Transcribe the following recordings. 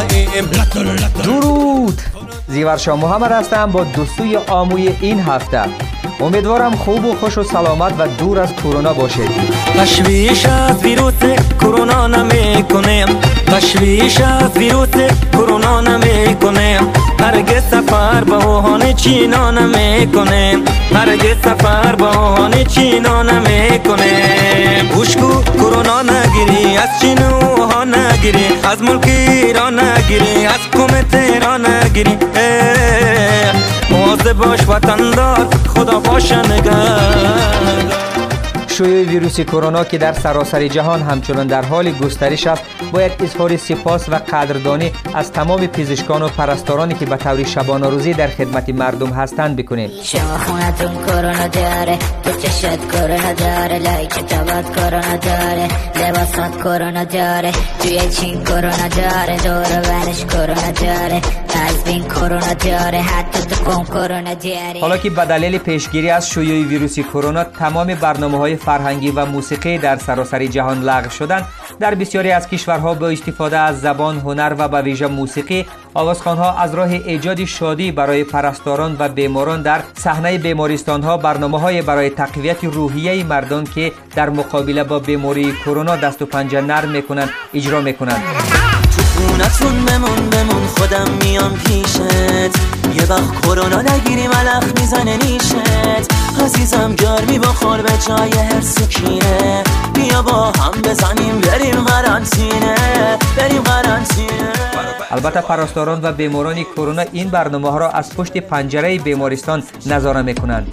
بیاییم. درود، زیورشاه محمد هستم با دوستوی آموی این هفته. امیدوارم خوب و خوش و سلامت و دور از کرونا باشید. تشویش از ویروس کرونا نمی‌کنیم، تشویش از ویروس کرونا نمی‌کنیم، هرگز سفر به بهانه چینا نمی‌کنیم، هرگز سفر به بهانه چینا نمی‌کنیم. گوشگو کرونا نگیری، از چین و وها نگیری، از ملک ایران نگیری، از قوم تهران نگیری. مواظب باش وطندار، خدا باش نگهدار. شیوع ویروس کرونا که در سراسر جهان همچنان در حال گسترش است، باید اظهار سپاس و قدردانی از تمام پزشکان و پرستارانی که به طور شبانه روزی در خدمت مردم هستند بکنیم. شما خونتون کرونا داره، تو چشت کرونا داره، لایک تابات کرونا داره، لباسات کرونا داره، توی چین کرونا داره، دور و برش کرونا داره، تزبین کرونا داره، حتی تو قم کرونا داره. حالا که به دلیل پیشگیری از شیوع ویروس کرونا تمام برنامه‌های فرهنگی و موسیقی در سراسر جهان لغو شدند، در بسیاری از کشورها با استفاده از زبان، هنر و به ویژه موسیقی، آوازخوان‌ها از راه ایجاد شادی برای پرستاران و بیماران در صحنه بیمارستان‌ها برنامه‌های برای تقویت روحیه مردان که در مقابله با بیماری کرونا دست و پنجه نرم می‌کنند اجرا می‌کنند. خونتون بمون خودم میام پیشت، یه وقت کرونا نگیری ملخ میزنه نیشت، عزیزم گرمی بخور به چای هرس و کینه، بیا با هم بزنیم بریم قرنطینه، بریم قرنطینه. البته پرستاران و بیماران کرونا این برنامه ها را از پشت پنجره بیمارستان نظاره میکنند.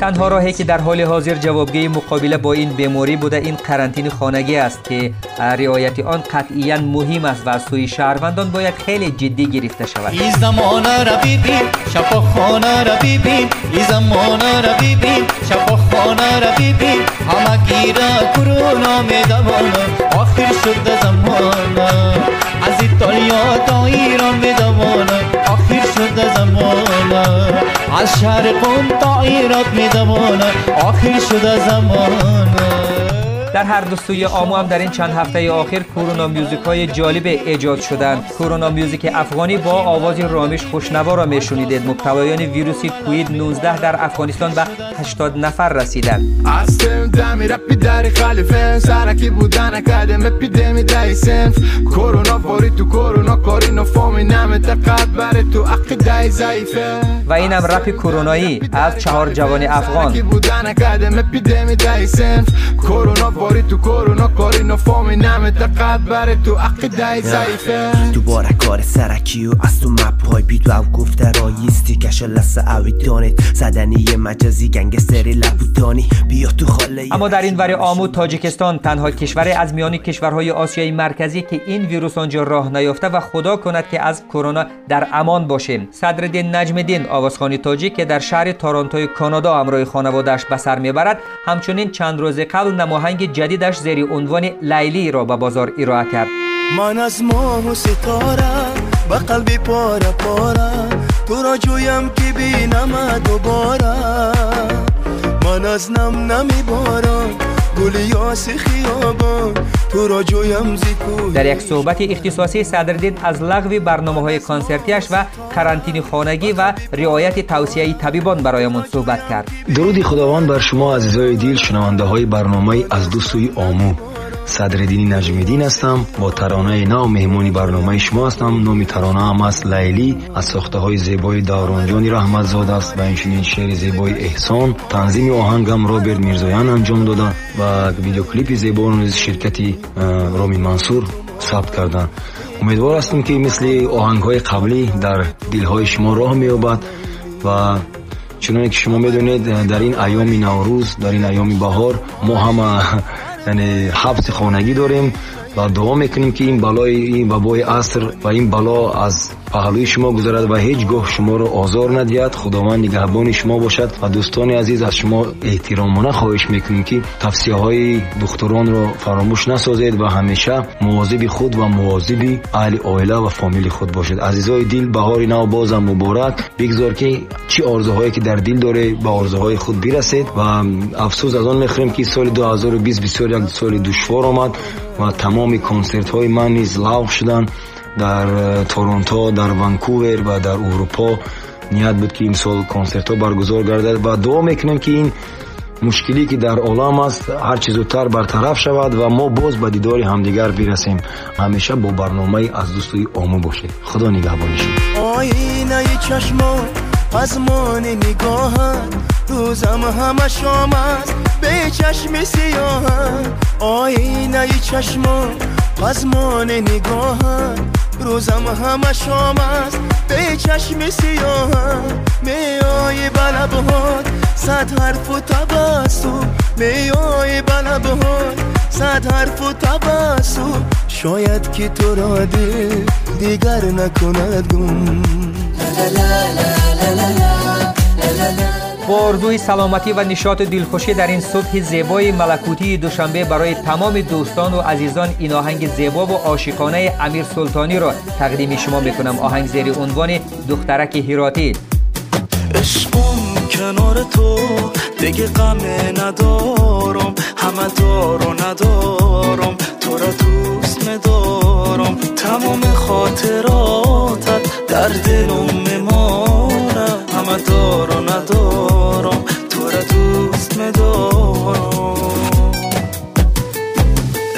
تنها راهی که در حال حاضر جوابگوی مقابله با این بیماری بوده این قرنطینه خانگی است که رعایت آن قطعیاً مهم است و از سوی شهروندان باید خیلی جدی گرفته شود. ای زمانه را ببین، شفاخانه را ببین، ای زمانه را ببین، شفاخانه را ببین، همگی را کرونا میدوانه، آخر شده زمانه، از ایتالیا تا ایران میدوانه، آخر شده زمانه، از شرقون تا ایران میدوانه، آخر شده زمانه. در هر دو سوی آمو هم در این چند هفته آخر کرونا میوزیک های جالب ایجاد شدند. کرونا میوزیک افغانی با آواز رامش خوشنوا را میشنیدید. مبتلایان ویروس کووید 19 در افغانستان به 80 نفر رسیدند. و اینم رپ کرونایی از چهار جوان افغان. تو کرونا کاری نفهمی نمی‌تقد بر تو عقیده ضعیفه، دوباره کار سرکی و از تو مپ‌های بیدو گفته رایستی کش لسه اوی دانید زدنی مجازی گنگستری لبودانی بیا تو خاله. اما در این ور آمو تاجیکستان تنها کشور از میان کشورهای آسیای مرکزی که این ویروس آنجا راه نیافته و خدا کند که از کرونا در امان باشیم. صدرالدین نجمالدین آوازخوان تاجیک که در شهر تورنتو کانادا همراه خانواده‌اش به سر میبرد، همچنین چند روز قبل نماهنگ جدیدش زیر عنوان لیلی را به بازار ارائه کرد. من از ماه و ستاره با قلبی پاره پاره تو را جویم که بینم دوباره، من از نم نمیبارم گلی آس خیابان تو را جویم زیکو. در یک صحبت اختصاصی صدرالدین از لغو برنامه‌های کنسرتیش و قرنطینه خانگی و رعایت توصیه طبیبان برایمون صحبت کرد. درود خداوند بر شما عزیزای دل شنونده‌های برنامه از دو سوی آمو. صدرالدین نجم‌الدین هستم با ترانه نو مهمونی برنامه شما هستم. نام ترانه هم است لیلی، از ساخته‌های زیبای داروان جانی رحمت زاده است و همچنین شعر زیبای احسان. تنظیم آهنگم رابر میرزایان انجام داده و ویدیو کلیپ زیبای از شرکتی رومی منصور ثبت کردن. امیدوار هستم که مثل آهنگ‌های قبلی در دل‌های شما راه می‌یابد و چنانکه که شما می‌دونید در این ایام نوروز، در این ایام بهار ما هم یعنی حبس خانگی داریم و دعا میکنیم که این بلای این وبای عصر و این بلا از پهلوی شما گذرد و هیچگاه شما رو آزار ندهد. خداوند نگهبان شما باشد و دوستان عزیز از شما احترامانه خواهش میکنیم که توصیه های دکتران رو فراموش نسازید و همیشه مواظب خود و مواظب اهل عائله و فامیل خود باشید. عزیزای دل بهار نو بازم مبارک. بگذار که چی آرزوهایی که در دل داره به آرزوهای خود برسید. و افسوس از آن میخوریم که سال 2020 بسیار یک سال دشوار آمد و تمام کنسرت های من نیز لغو شدن، در تورنتو، در ونکوور و در اروپا نیت بود که این سال کنسرت ها برگزار گردد و دعا میکنیم که این مشکلی که در عالم است هر چیز زودتر برطرف شود و ما باز به دیدار همدیگر برسیم. همیشه با برنامه از دوستوی آمو باشه. خدا نگهبانی شد. آینه چشمان از مان نگاهن، روزم همه شام است به چشم سیاهن. آینه چشمان از مان نگاهن، روزم همه شام است به چشم سیاهن. میای بلبهات صد حرف و تبسم، میای بلبهات صد حرف و تبسم. شاید که تو را دل دیگر نکند گم. با آرزوی سلامتی و نشاط و دلخوشی در این صبح زیبای ملکوتی دوشنبه برای تمام دوستان و عزیزان این آهنگ زیبا و عاشقانه امیر سلطانی را تقدیم شما میکنم. آهنگ زیر عنوان دخترک هیراتی. عشقم کنار تو دیگه غم ندارم، همه دارو ندارم، تو را دوست ندارم. تمام خاطراتت در دلم میمانه، همه دارو ندارم، تو را دوست ندارم.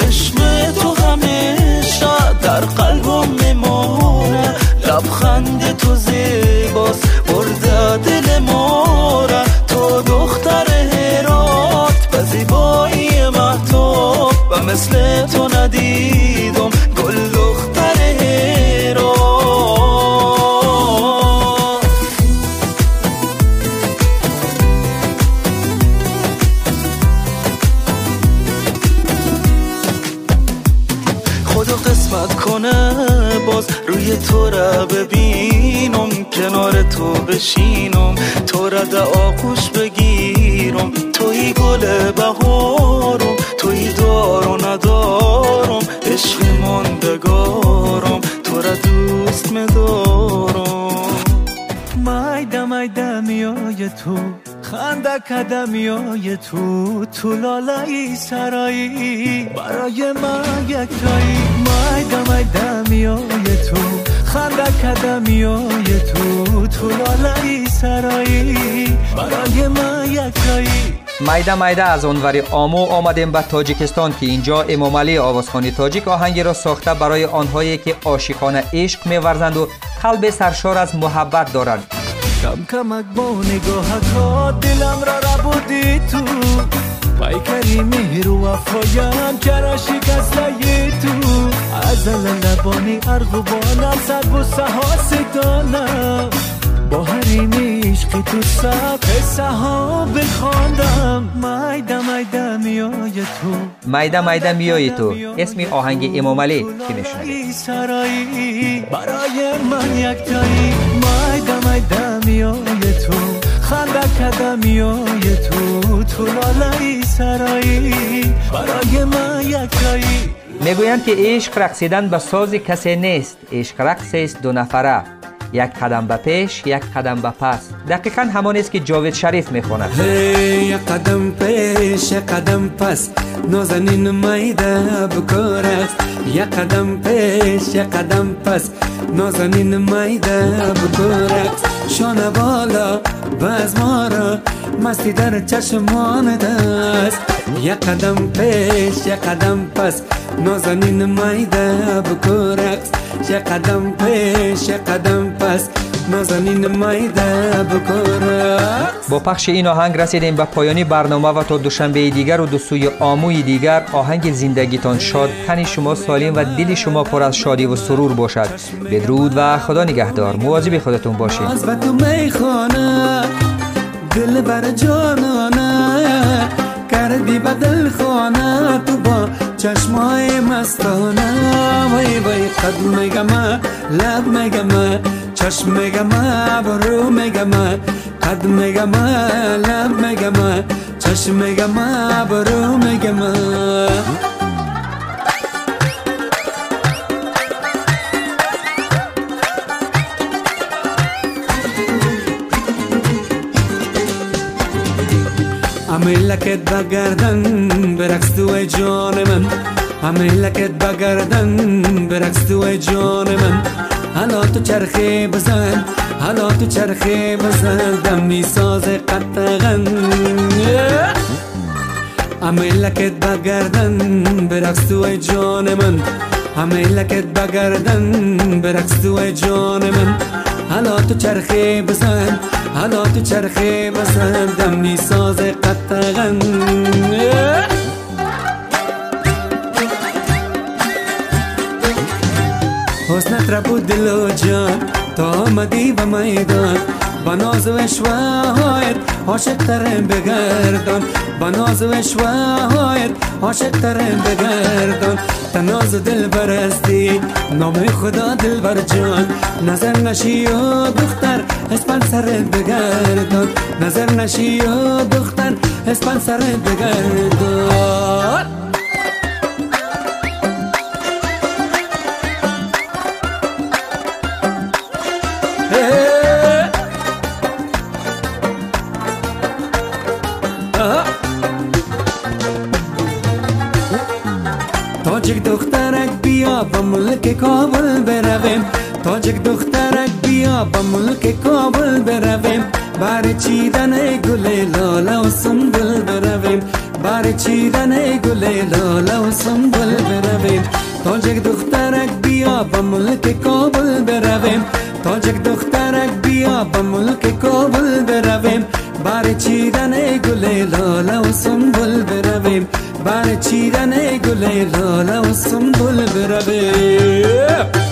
عشق تو همیشه در قلبم میمانه، لبخند تو زیباست برده دل ما را. تو دختر هرات به زیبایی مهتاب، و مثل تو ندیدم گل دختر هرات. خدا قسمت کنه باز روی تو را ببینم، کنار تو بشینم، تو را در آغوش بگیرم. توی گل بهارم، توی دارو ندارم، عشق ماندگارم، تو را دوست می‌دارم. مایده مایده میای تو، خنده کده میای تو، تو لاله‌ای سرایی برای من یک جایی. مایده مایده میای تو، خنده کده میای تو، تو لاله‌ای سرایی برای من یک جایی. مایده مایده از اونور آمو آمدیم به تاجیکستان که اینجا امام علی آوازخوان تاجیک آهنگی را ساخته برای آنهایی که عاشقانه عشق می‌ورزند و قلب سرشار از محبت دارند. کم کمک با نگاهت دلم را ربودی تو، پیکری مهر و وفایم چرا شکسته تو. از لبانی ارغوانم صد بوسه ها ستانم، با هر این عشق تو صد قصه ها بخواندم. مایده مایده میای تو، مایده مایده میای تو، اسم آهنگ امام علی که میشنوید. برای من یک جایی مایده مایده میای تو، خنده کده میای تو، تو لاله‌ای سرایی برای من یک جایی. میگویند که عشق رقصیدن به ساز کسی نیست، عشق رقص است دو نفره، یک قدم به پیش یک قدم به پس. دقیقاً همان است که جاوید شریف میخواند. یک قدم پیش یک قدم پس، نازنین مایده بکار است. یک قدم پیش یک قدم پس، نازنین مایده بکار است. شانه بالا باز ما را مستی در چشمان دست. یک قدم پیش یک قدم پس، نازنین مایده بکار است. یک قدم پیش یک قدم پس، نازنین مایده بکار است. با پخش این آهنگ رسیدیم به پایانی برنامه و تا دوشنبه دیگر و دو سوی آموی دیگر. آهنگ زندگیتان شاد، تن شما سالم و دل شما پر از شادی و سرور باشد. بدرود و خدا نگهدار. مواظب خودتون باشید. از و تو میخونه دل بر جانانه، کردی بدل خانه تو با چشمای مستانه. وای وای قد میگمه، لب میگمه، چشم میگمه، برو میگمه. قد میگمه، لب میگمه، چشم میگمه، برو میگمه. همه لکت بگردن برقص تو ای جان من، همه لکت بگردن برقص تو ای جان من. حالا تو چرخه بزن، حالا تو چرخه بزن، دم میساز قطغن. همه لکت بگردن برقص تو ای جان من، همه لکت بگردن برقص تو ای جان من. حالا تو چرخه بزن، حالا تو چرخه بزن، دم نیساز قطغن. حسنت را بود دلو جان تا آمدی به میدان، با ناز و شوهایت عاشق‌ترم بگردان، با ناز و شوهایت عاشق‌ترم بگردان. تناز دل برستی نام خدا دل بر جان، نظر نشی و دختر اسپن سرت بگردان، نظر نشی و دختر اسپن سرت بگردان. تاجک دخترک بیا با ملک کابل برویم، تاجک دخترک بیا با ملک کابل برویم. بر چیدن گل لاله و سنبل برویم، بر چیدن گل لاله و سنبل برویم. تاجک دخترک بیا با ملک کابل برویم، تاجک دخترک بیا با ملک کابل برویم. بر چیدن گل لاله و سنبل برویم، بر چیدن گل لاله و سنبل برویم.